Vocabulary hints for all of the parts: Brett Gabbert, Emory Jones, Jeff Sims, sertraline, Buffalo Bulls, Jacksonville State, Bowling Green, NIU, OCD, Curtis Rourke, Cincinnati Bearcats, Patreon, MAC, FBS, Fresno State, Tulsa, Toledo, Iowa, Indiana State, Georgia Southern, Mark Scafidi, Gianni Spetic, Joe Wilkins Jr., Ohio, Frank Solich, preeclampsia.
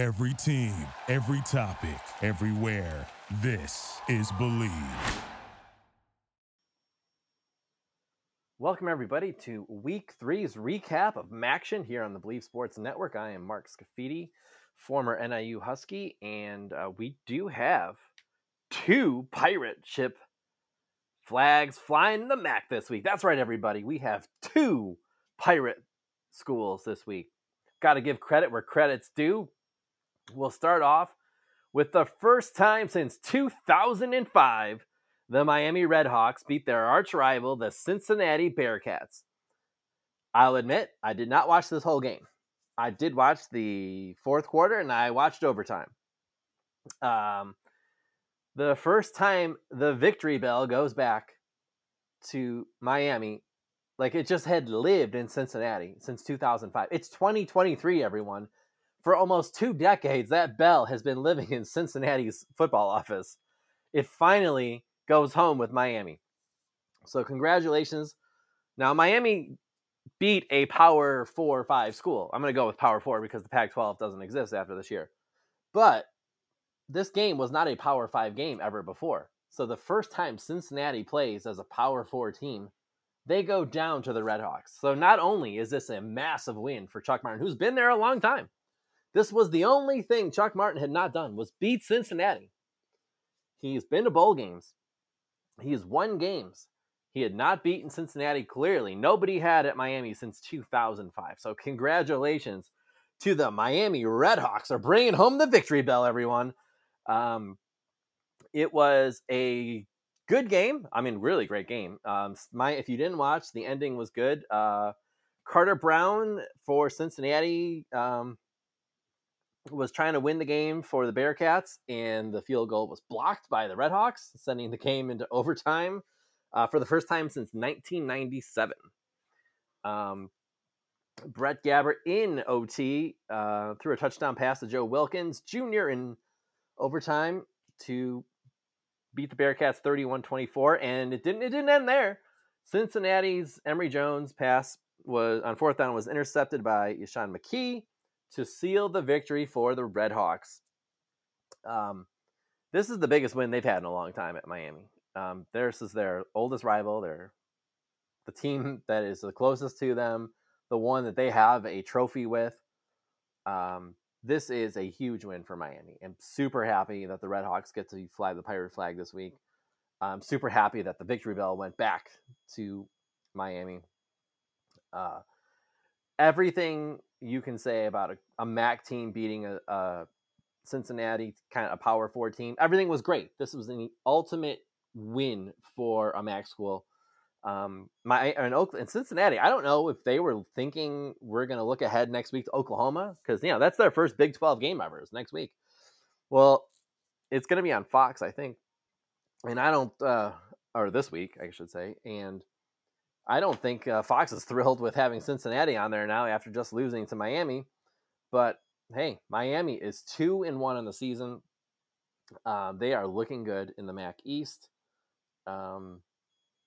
Every team, every topic, everywhere. This is Believe. Welcome, everybody, to Week 3's recap of Maction here on the Believe Sports Network. I am Mark Scafidi, former NIU Husky, and we do have two pirate ship flags flying the MAC this week. That's right, everybody. We have two pirate schools this week. Got to give credit where credit's due. We'll start off with the first time since 2005, the Miami Redhawks beat their arch rival, the Cincinnati Bearcats. I'll admit, I did not watch this whole game. I did watch the fourth quarter, and I watched overtime. The first time the victory bell goes back to Miami, like it just had lived in Cincinnati since 2005. It's 2023, everyone. For almost 2 decades, that bell has been living in Cincinnati's football office. It finally goes home with Miami. So congratulations. Now, Miami beat a Power 4 or 5 school. I'm going to go with Power 4 because the Pac-12 doesn't exist after this year. But this game was not a Power 5 game ever before. So the first time Cincinnati plays as a Power 4 team, they go down to the Redhawks. So not only is this a massive win for Chuck Martin, who's been there a long time, this was the only thing Chuck Martin had not done, was beat Cincinnati. He's been to bowl games. He has won games. He had not beaten Cincinnati, clearly. Nobody had at Miami since 2005. So congratulations to the Miami Redhawks for bringing home the victory bell, everyone. It was a good game. I mean, really great game. If you didn't watch, the ending was good. Carter Brown for Cincinnati was trying to win the game for the Bearcats, and the field goal was blocked by the Redhawks, sending the game into overtime for the first time since 1997. Brett Gabbert in OT threw a touchdown pass to Joe Wilkins Jr. in overtime to beat the Bearcats 31-24, and it didn't end there. Cincinnati's Emory Jones pass was on fourth down was intercepted by Yashawn McKee to seal the victory for the Redhawks. This is the biggest win they've had in a long time at Miami. Theirs is their oldest rival. They're the team that is the closest to them, the one that they have a trophy with. This is a huge win for Miami. I'm super happy that the Redhawks get to fly the pirate flag this week. I'm super happy that the victory bell went back to Miami. Everything you can say about a MAC team beating a Cincinnati, kind of a Power 4 team. Everything was great. This was the ultimate win for a MAC school. Cincinnati, I don't know if they were thinking we're going to look ahead next week to Oklahoma, because, you know, that's their first Big 12 game ever is next week. Well, it's going to be on Fox, I think. And I don't, or this week, I should say. And I don't think Fox is thrilled with having Cincinnati on there now after just losing to Miami. But, hey, Miami is 2-1 on the season. They are looking good in the MAC East.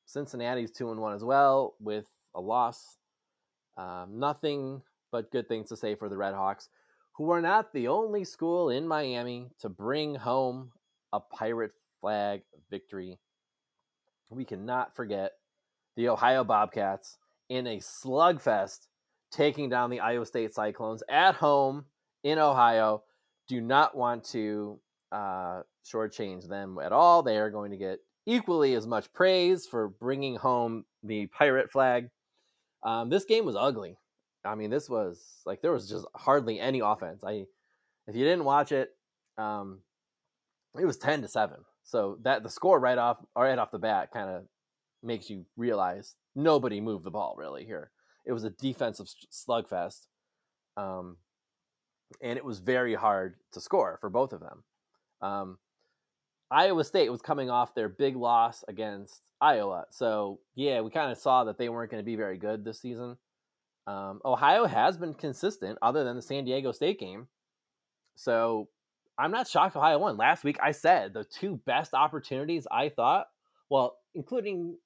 Cincinnati's 2-1 as well with a loss. Nothing but good things to say for the Redhawks, who are not the only school in Miami to bring home a pirate flag victory. We cannot forget the Ohio Bobcats in a slugfest, taking down the Iowa State Cyclones at home in Ohio. Do not want to shortchange them at all. They are going to get equally as much praise for bringing home the pirate flag. This game was ugly. I mean, this was like there was just hardly any offense. If you didn't watch it, it was 10-7. So that the score right off the bat kind of makes you realize nobody moved the ball really here. It was a defensive slugfest, and it was very hard to score for both of them. Iowa State was coming off their big loss against Iowa, so yeah, we kind of saw that they weren't going to be very good this season. Ohio has been consistent, other than the San Diego State game, so I'm not shocked Ohio won. Last week I said the two best opportunities I thought, well, including,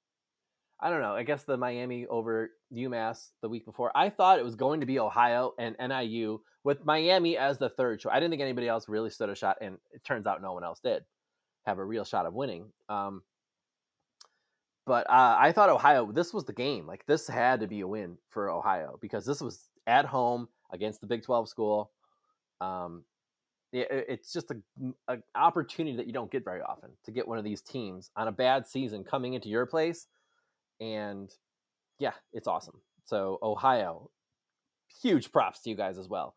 I don't know, I guess the Miami over UMass the week before. I thought it was going to be Ohio and NIU with Miami as the third choice. I didn't think anybody else really stood a shot, and it turns out no one else did have a real shot of winning. But I thought Ohio, this was the game. Like, this had to be a win for Ohio because this was at home against the Big 12 school. It's just an opportunity that you don't get very often to get one of these teams on a bad season coming into your place. And yeah, it's awesome. So Ohio, huge props to you guys as well.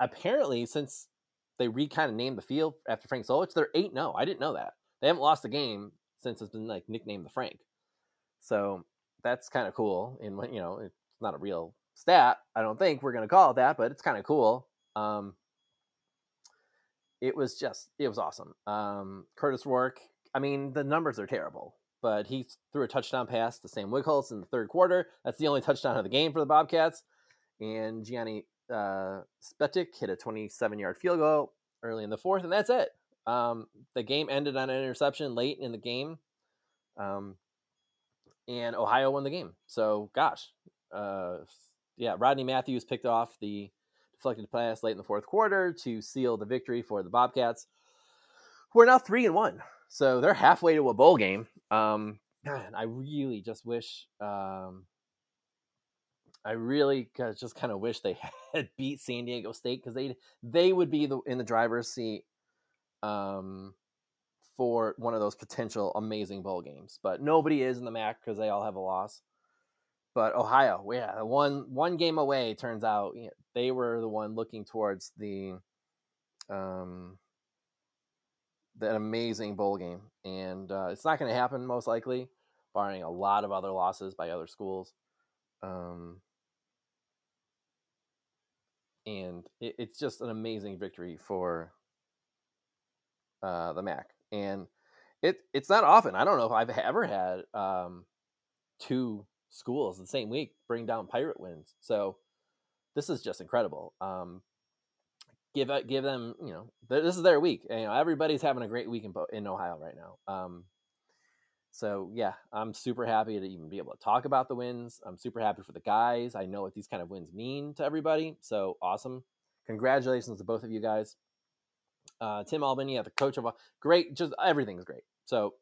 Apparently, since they kind of named the field after Frank Solich, they're 8-0. I didn't know that. They haven't lost a game since it's been like nicknamed the Frank. So that's kind of cool. And, you know, it's not a real stat. I don't think we're going to call it that, but it's kind of cool. It was awesome. Curtis Rourke, I mean, the numbers are terrible, but he threw a touchdown pass to Sam Wigholtz in the third quarter. That's the only touchdown of the game for the Bobcats. And Gianni Spetic hit a 27-yard field goal early in the fourth, and that's it. The game ended on an interception late in the game, and Ohio won the game. So, Rodney Matthews picked off the deflected pass late in the fourth quarter to seal the victory for the Bobcats. We're now 3-1, so they're halfway to a bowl game. Man, I really just wish they had beat San Diego State because they would be in the driver's seat for one of those potential amazing bowl games. But nobody is in the MAC because they all have a loss. But Ohio, yeah, one game away. Turns out they were the one looking towards the amazing bowl game, and it's not going to happen most likely, barring a lot of other losses by other schools. And it's just an amazing victory for the MAC, and it's not often. I don't know if I've ever had two schools the same week bring down Pirate wins. So this is just incredible. Give them, you know, this is their week. And, you know, everybody's having a great week in Ohio right now. So yeah, I'm super happy to even be able to talk about the wins. I'm super happy for the guys. I know what these kind of wins mean to everybody. So awesome. Congratulations to both of you guys. Tim Albany, the coach of great, just everything's great. So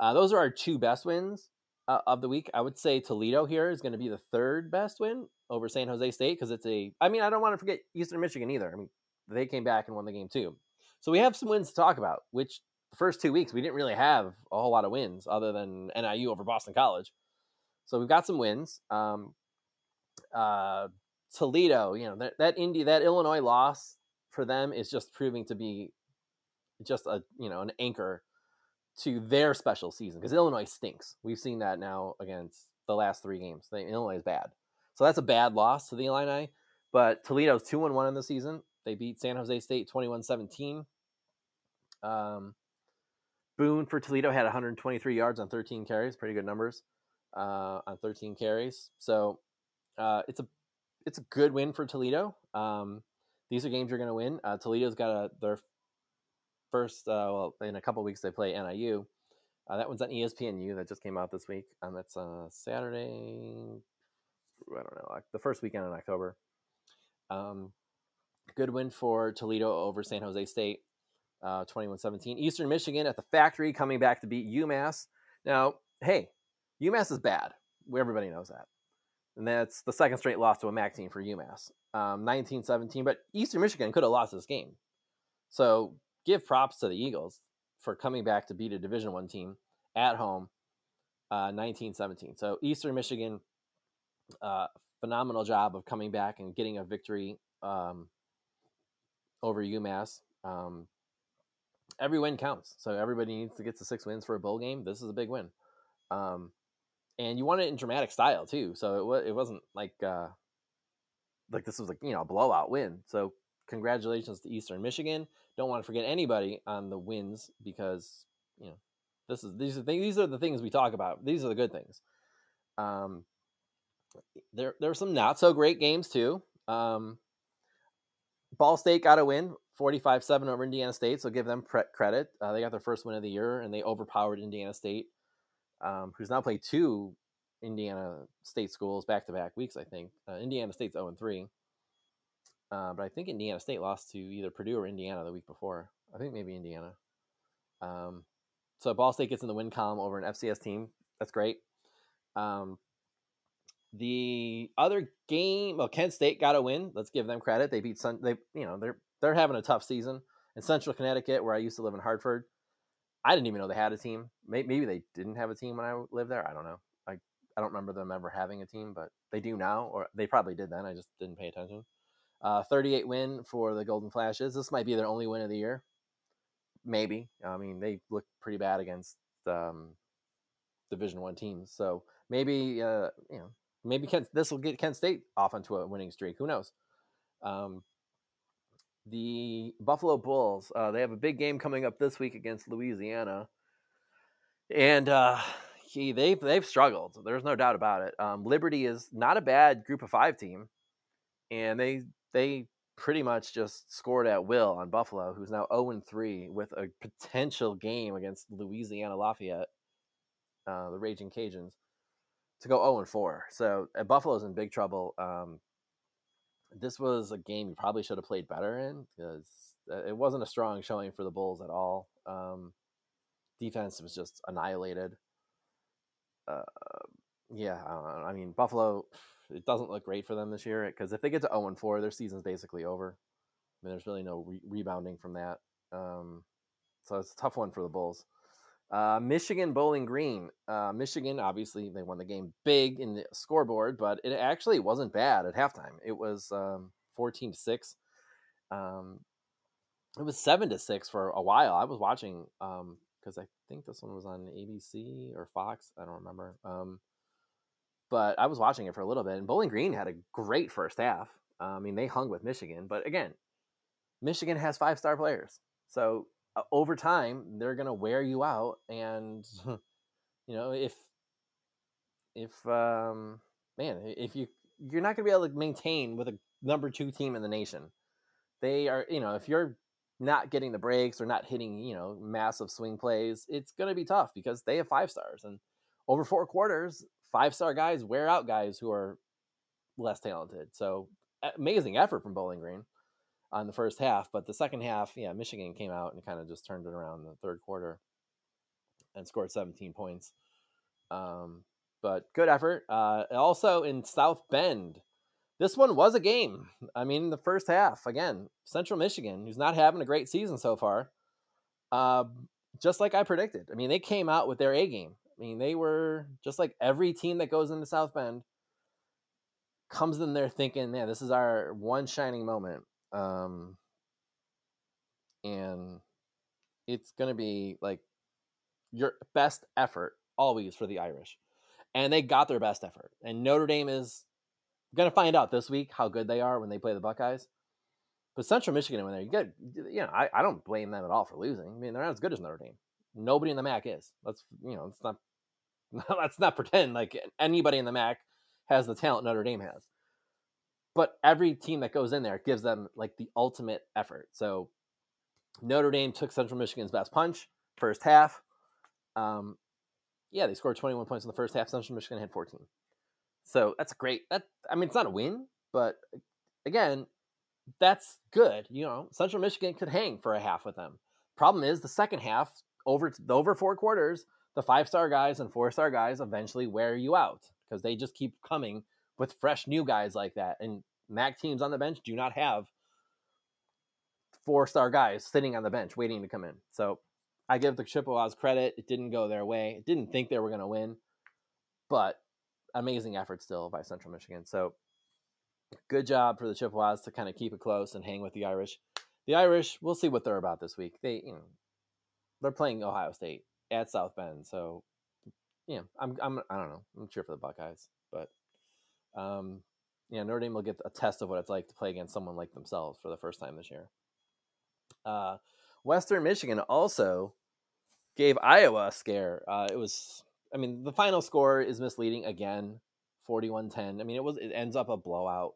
those are our two best wins of the week. I would say Toledo here is going to be the third best win over San Jose State because I don't want to forget Eastern Michigan either. I mean, they came back and won the game too. So we have some wins to talk about, which the first 2 weeks we didn't really have a whole lot of wins other than NIU over Boston College. So we've got some wins. Toledo, you know, that Illinois loss for them is just proving to be just an anchor to their special season because Illinois stinks. We've seen that now against the last three games. Illinois is bad. So that's a bad loss to the Illini, but Toledo's 2-1 in the season. They beat San Jose State 21-17. Boone for Toledo had 123 yards on 13 carries, pretty good numbers on 13 carries. So it's a good win for Toledo. These are games you're going to win. Toledo's got their first, in a couple weeks they play NIU. That one's on ESPNU. That just came out this week. That's Saturday. I don't know, like the first weekend in October. Good win for Toledo over San Jose State, 21-17. Eastern Michigan at the factory coming back to beat UMass. Now, hey, UMass is bad. Everybody knows that. And that's the second straight loss to a MAC team for UMass, 19-17. But Eastern Michigan could have lost this game. So, give props to the Eagles for coming back to beat a Division I team at home, 19-17. So Eastern Michigan, phenomenal job of coming back and getting a victory over UMass. Every win counts, so everybody needs to get to 6 wins for a bowl game. This is a big win, and you won it in dramatic style too. So it wasn't like this was a blowout win. So congratulations to Eastern Michigan. Don't want to forget anybody on the wins because, you know, these are the things we talk about. These are the good things. There were some not so great games too. Ball State got a win 45-7 over Indiana State. So give them credit. They got their first win of the year and they overpowered Indiana State, who's now played two Indiana State schools back-to-back weeks. I think Indiana State's 0-3. But I think Indiana State lost to either Purdue or Indiana the week before. I think maybe Indiana. So Ball State gets in the win column over an FCS team. That's great. The other game, well, Kent State got a win. Let's give them credit. They beat they're having a tough season. In Central Connecticut, where I used to live in Hartford, I didn't even know they had a team. Maybe they didn't have a team when I lived there. I don't know. I don't remember them ever having a team, but they do now, or they probably did then. I just didn't pay attention. 38 win for the Golden Flashes. This might be their only win of the year. Maybe. I mean, they look pretty bad against Division I teams. So maybe, this will get Kent State off onto a winning streak. Who knows? The Buffalo Bulls, they have a big game coming up this week against Louisiana. And they've struggled. There's no doubt about it. Liberty is not a bad group of five team. And they pretty much just scored at will on Buffalo, who's now 0-3 with a potential game against Louisiana Lafayette, the Raging Cajuns, to go 0-4. So Buffalo's in big trouble. This was a game you probably should have played better in, because it wasn't a strong showing for the Bulls at all. Defense was just annihilated. I don't know. I mean, Buffalo, it doesn't look great for them this year, because if they get to 0-4, their season's basically over. I mean, there's really no rebounding from that. So it's a tough one for the Bulls. Michigan Bowling Green. Michigan, obviously, they won the game big in the scoreboard, but it actually wasn't bad at halftime. It was 14-6. It was 7-6 for a while. I was watching because I think this one was on ABC or Fox. I don't remember. But I was watching it for a little bit, and Bowling Green had a great first half. I mean, they hung with Michigan, but again, Michigan has five-star players. So over time, they're going to wear you out. And, if you're not going to be able to maintain with a number two team in the nation, they are, if you're not getting the breaks or not hitting, massive swing plays, it's going to be tough, because they have five stars, and over four quarters, five-star guys wear out guys who are less talented. So amazing effort from Bowling Green on the first half, but the second half, Michigan came out and kind of just turned it around in the third quarter and scored 17 points. But good effort. Also in South Bend, this one was a game. I mean, the first half, again, Central Michigan, who's not having a great season so far, just like I predicted. I mean, they came out with their A game. I mean, they were just like every team that goes into South Bend comes in there thinking, man, this is our one shining moment. And it's going to be like your best effort always for the Irish. And they got their best effort. And Notre Dame is going to find out this week how good they are when they play the Buckeyes. But Central Michigan, when they're good, I don't blame them at all for losing. I mean, they're not as good as Notre Dame. Nobody in the MAC is. Let's not pretend like anybody in the MAC has the talent Notre Dame has. But every team that goes in there gives them like the ultimate effort. So Notre Dame took Central Michigan's best punch first half. They scored 21 points in the first half. Central Michigan had 14. So that's great. It's not a win, but again, that's good. Central Michigan could hang for a half with them. Problem is, the second half, over four quarters, the five-star guys and four-star guys eventually wear you out, because they just keep coming with fresh new guys like that. And MAC teams on the bench do not have four-star guys sitting on the bench waiting to come in. So I give the Chippewas credit. It didn't go their way. It didn't think they were going to win, but amazing effort still by Central Michigan. So good job for the Chippewas to kind of keep it close and hang with the Irish. The Irish, we'll see what they're about this week. They, they're playing Ohio State at South Bend, so I don't know. I'm cheering for the Buckeyes, but Notre Dame will get a test of what it's like to play against someone like themselves for the first time this year. Western Michigan also gave Iowa a scare. The final score is misleading again, 41-10. I mean, it ends up a blowout.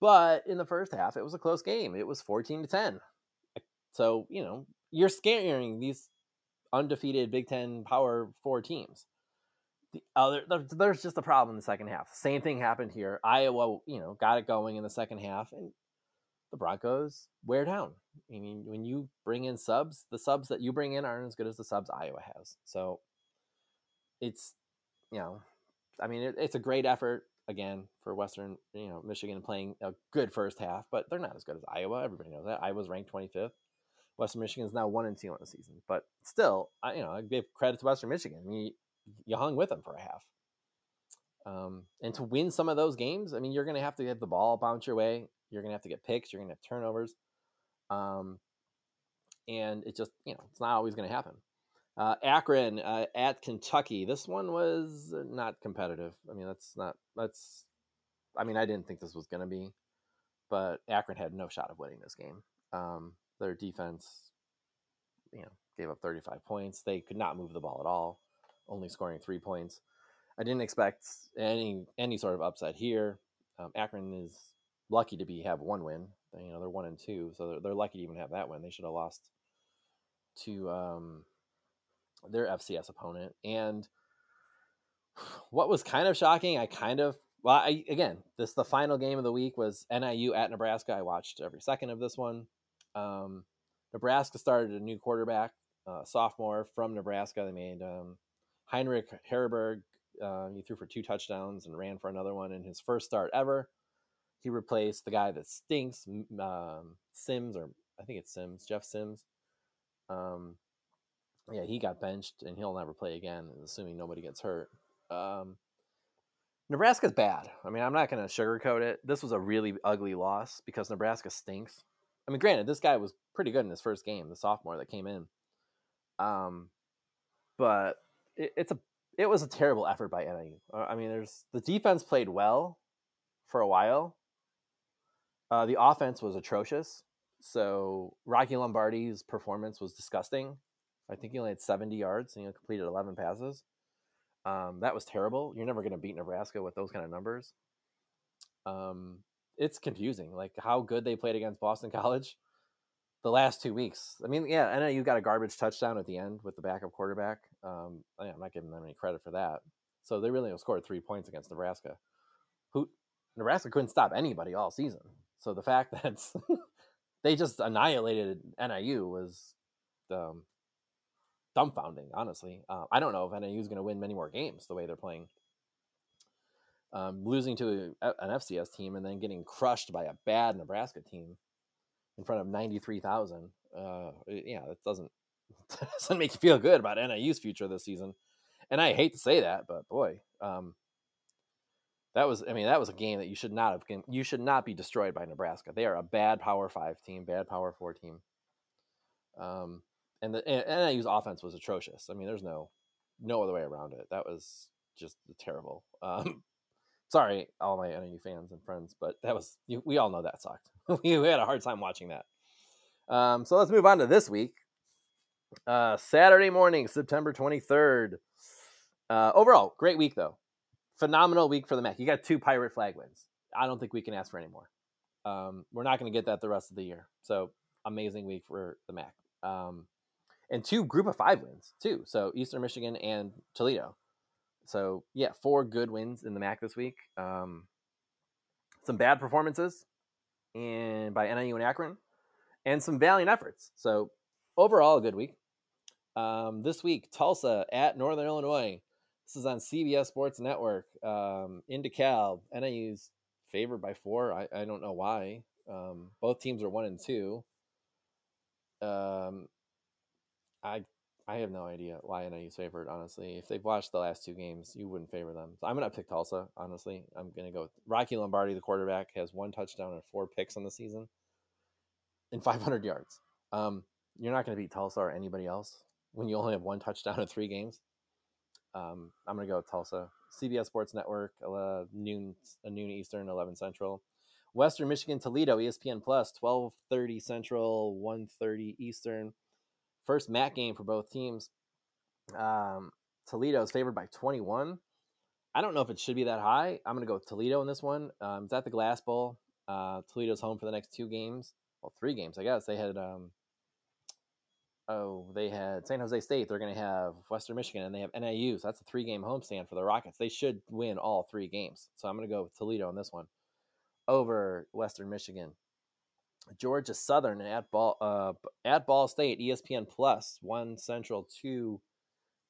But in the first half, it was a close game. It was 14-10. So, you're scaring these undefeated Big Ten Power 4 teams. There's just a problem in the second half. Same thing happened here. Iowa, got it going in the second half, and the Broncos wear down. I mean, when you bring in subs, the subs that you bring in aren't as good as the subs Iowa has. So it's, it's a great effort again for Western, Michigan playing a good first half, but they're not as good as Iowa. Everybody knows that. Iowa's ranked 25th. Western Michigan is now 1-2 on the season, but still, I give credit to Western Michigan. I mean, you hung with them for a half. And to win some of those games, I mean, you're going to have to get the ball bounce your way. You're going to have to get picks. You're going to have turnovers. And it just, it's not always going to happen. Akron at Kentucky. This one was not competitive. I mean, I didn't think this was going to be, but Akron had no shot of winning this game. Their defense, gave up 35 points. They could not move the ball at all, only scoring 3 points. I didn't expect any sort of upset here. Akron is lucky to have one win. They're 1-2, so they're lucky to even have that win. They should have lost to their FCS opponent. And what was kind of shocking, the final game of the week was NIU at Nebraska. I watched every second of this one. Nebraska started a new quarterback, sophomore from Nebraska. They made Heinrich Herberg. He threw for 2 touchdowns and ran for another one in his first start ever. He replaced the guy that stinks, Jeff Sims. He got benched, and he'll never play again, assuming nobody gets hurt. Nebraska's bad. I mean, I'm not going to sugarcoat it. This was a really ugly loss because Nebraska stinks. I mean, granted, this guy was pretty good in his first game, the sophomore that came in. But it was a terrible effort by NIU. I mean, the defense played well for a while. The offense was atrocious. So Rocky Lombardi's performance was disgusting. I think he only had 70 yards and he completed 11 passes. That was terrible. You're never going to beat Nebraska with those kind of numbers. It's confusing, like how good they played against Boston College the last 2 weeks. I mean, yeah, I know you got a garbage touchdown at the end with the backup quarterback. I'm not giving them any credit for that. So they really scored 3 points against Nebraska. Nebraska couldn't stop anybody all season. So the fact that they just annihilated NIU was dumbfounding, honestly. I don't know if NIU is going to win many more games the way they're playing. Losing to an FCS team and then getting crushed by a bad Nebraska team in front of 93,000. It doesn't make you feel good about NIU's future this season. And I hate to say that, but boy, that was a game that you should not be destroyed by Nebraska. They are a bad Power 5 team, bad Power 4 team. And NIU's offense was atrocious. I mean, there's no other way around it. That was just terrible. Sorry, all my NIU fans and friends, but we all know that sucked. We had a hard time watching that. So let's move on to this week. Saturday morning, September 23rd. Overall, great week, though. Phenomenal week for the MAC. You got 2 Pirate Flag wins. I don't think we can ask for any more. We're not going to get that the rest of the year. So amazing week for the MAC. And 2 Group of 5 wins, too. So Eastern Michigan and Toledo. So, 4 good wins in the MAC this week. Some bad performances by NIU and Akron. And some valiant efforts. So, overall, a good week. This week, Tulsa at Northern Illinois. This is on CBS Sports Network. In DeKalb, NIU's favored by 4. I don't know why. Both teams are 1-2. I have no idea why NIU's favored, honestly. If they've watched the last 2 games, you wouldn't favor them. So I'm going to pick Tulsa, honestly. I'm going to go with Rocky Lombardi, the quarterback, has 1 touchdown and 4 picks on the season and 500 yards. You're not going to beat Tulsa or anybody else when you only have 1 touchdown in 3 games. I'm going to go with Tulsa. CBS Sports Network, noon Eastern, 11 Central. Western Michigan, Toledo, ESPN+, 12:30 Central, 1:30 Eastern. First MAC game for both teams. Toledo is favored by 21. I don't know if it should be that high. I'm going to go with Toledo in this one. It's at the Glass Bowl. Toledo's home for the next 2 games. Well, 3 games, I guess. They had they had San Jose State. They're going to have Western Michigan, and they have NIU. So that's a 3-game homestand for the Rockets. They should win all 3 games. So I'm going to go with Toledo on this one over Western Michigan. Georgia Southern at Ball State, ESPN Plus, 1 Central, 2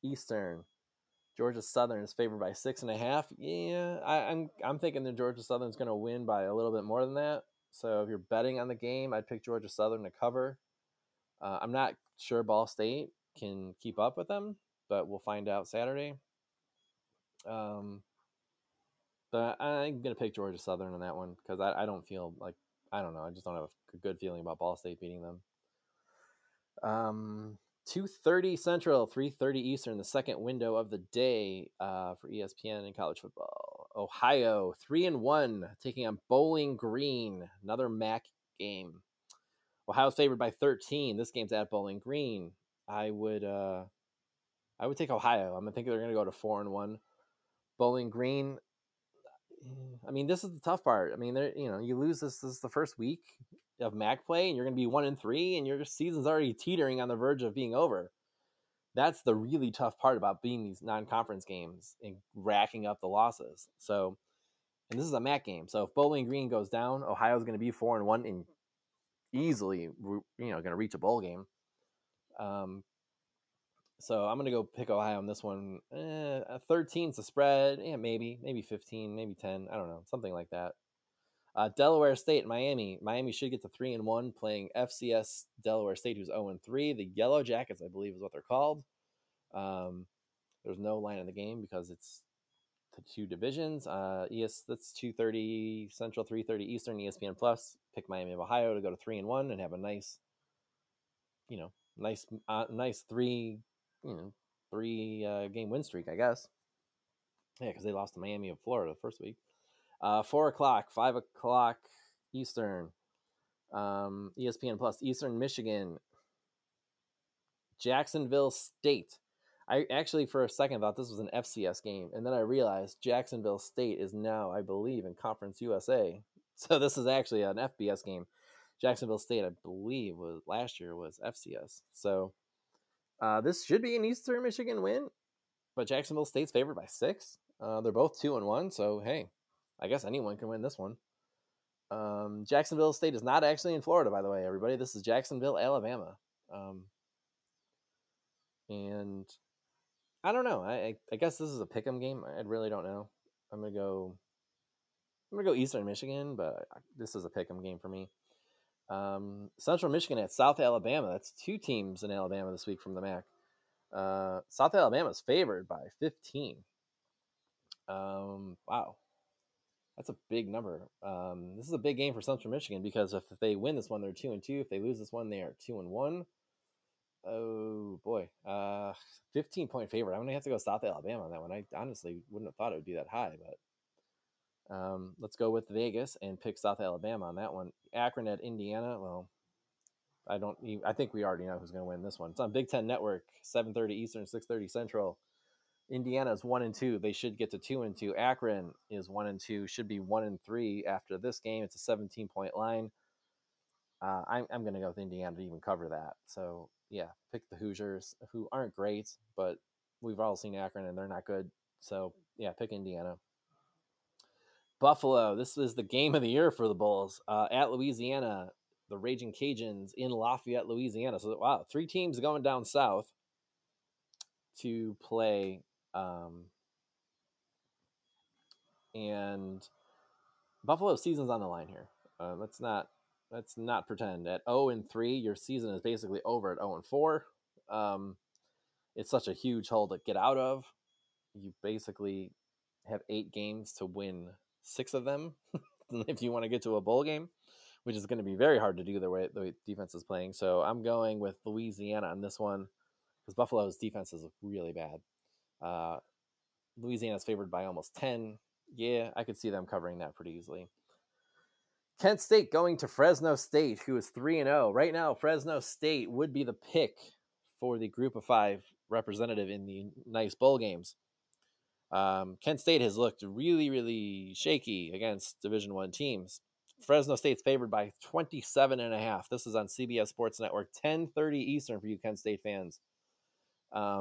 Eastern. Georgia Southern is favored by 6.5. Yeah, I'm thinking that Georgia Southern is going to win by a little bit more than that. So if you're betting on the game, I'd pick Georgia Southern to cover. I'm not sure Ball State can keep up with them, but we'll find out Saturday. But I'm going to pick Georgia Southern on that one because I don't feel like, I don't know. I just don't have a good feeling about Ball State beating them. 2:30 Central, 3:30 Eastern, the second window of the day for ESPN and college football. Ohio, 3-1, taking on Bowling Green, another MAC game. Ohio's favored by 13. This game's at Bowling Green. I would take Ohio. I'm thinking they're going to go to 4-1. Bowling Green. I mean, this is the tough part. I mean, you lose this is the first week of MAC play, and you're going to be 1-3, and your season's already teetering on the verge of being over. That's the really tough part about being these non-conference games and racking up the losses. So, and this is a MAC game. So if Bowling Green goes down, Ohio's going to be 4-1 and easily, going to reach a bowl game. So I'm going to go pick Ohio on this one. 13's the spread. Yeah, maybe 15, maybe 10. I don't know. Something like that. Delaware State and Miami. Miami should get to 3-1 playing FCS Delaware State, who's 0-3. The Yellow Jackets, I believe, is what they're called. There's no line in the game because it's the 2 divisions. Yes, that's 2:30 Central, 3:30 Eastern, ESPN Plus. Pick Miami of Ohio to go to 3-1 and have a nice, nice 3-game win streak, I guess. Yeah, because they lost to Miami of Florida the first week. 5 o'clock Eastern, ESPN Plus, Eastern Michigan, Jacksonville State. I actually, for a second, thought this was an FCS game, and then I realized Jacksonville State is now, I believe, in Conference USA. So this is actually an FBS game. Jacksonville State, I believe, last year was FCS. So this should be an Eastern Michigan win, but Jacksonville State's favored by 6. They're both 2-1, so hey, I guess anyone can win this one. Jacksonville State is not actually in Florida, by the way, everybody. This is Jacksonville, Alabama. And I don't know. I guess this is a pick'em game. I really don't know. I'm gonna go Eastern Michigan, but this is a pick'em game for me. Central Michigan at South Alabama. That's 2 teams in Alabama this week from the MAC. South Alabama is favored by 15. Wow. That's a big number. This is a big game for Central Michigan because if they win this one, they're 2-2. If they lose this one, they are 2-1. Oh boy. 15-point favorite. I'm going to have to go South Alabama on that one. I honestly wouldn't have thought it would be that high, but let's go with Vegas and pick South Alabama on that one. Akron at Indiana. Well, I think we already know who's going to win this one. It's on Big Ten Network, 7:30 Eastern, 6:30 Central. Indiana is 1-2. They should get to 2-2. Akron is 1-2. Should be 1-3 after this game. It's a 17-point line. I'm going to go with Indiana to even cover that. So yeah, pick the Hoosiers, who aren't great, but we've all seen Akron and they're not good. So yeah, pick Indiana. Buffalo. This is the game of the year for the Bulls at Louisiana. The Raging Cajuns in Lafayette, Louisiana. So wow, 3 teams going down south to play. And Buffalo's season's on the line here. Let's not pretend. At 0-3, your season is basically over. At 0-4, it's such a huge hole to get out of. You basically have 8 games to win 6 of them if you want to get to a bowl game, which is going to be very hard to do the way defense is playing. So I'm going with Louisiana on this one because Buffalo's defense is really bad. Louisiana's favored by almost 10. Yeah, I could see them covering that pretty easily. Kent State going to Fresno State, who is 3-0. Right now, Fresno State would be the pick for the Group of 5 representative in the nice bowl games. Kent State has looked really, really shaky against Division I teams. Fresno State's favored by 27.5. This is on CBS Sports Network, 10:30 Eastern for you Kent State fans. I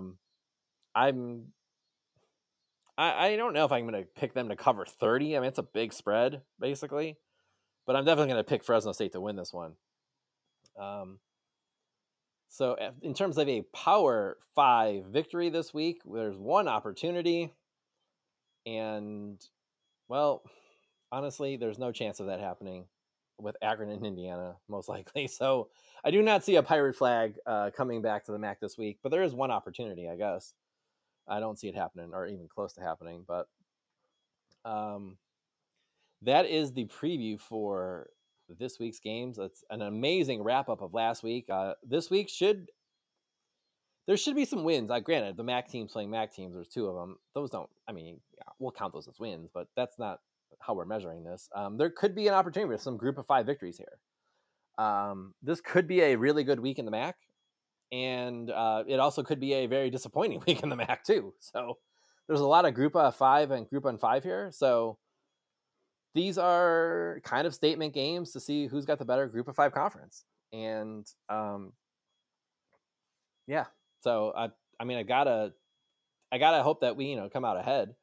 don't know if I'm going to pick them to cover 30. I mean, it's a big spread, basically. But I'm definitely going to pick Fresno State to win this one. So in terms of a Power 5 victory this week, there's one opportunity. And, well, honestly, there's no chance of that happening with Akron and Indiana, most likely. So I do not see a pirate flag coming back to the MAC this week. But there is one opportunity, I guess. I don't see it happening or even close to happening, but that is the preview for this week's games. That's an amazing wrap up of last week. This week there should be some wins. Granted, the MAC teams playing MAC teams, there's two of them. We'll count those as wins, but that's not how we're measuring this. There could be an opportunity for some group of five victories here. This could be a really good week in the MAC. And it also could be a very disappointing week in the MAC, too. So there's a lot of Group of 5 and Group on 5 here. So these are kind of statement games to see who's got the better Group of 5 conference. And, so, I got to hope that we, come out ahead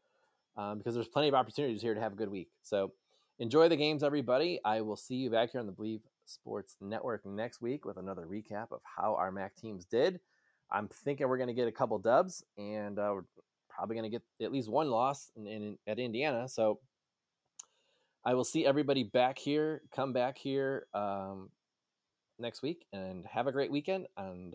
because there's plenty of opportunities here to have a good week. So enjoy the games, everybody. I will see you back here on the Believe Sports Network next week with another recap of how our MAC teams did. I'm thinking we're going to get a couple dubs, and we're probably going to get at least one loss at Indiana. So I will see everybody back here. Come back here next week, and have a great weekend, and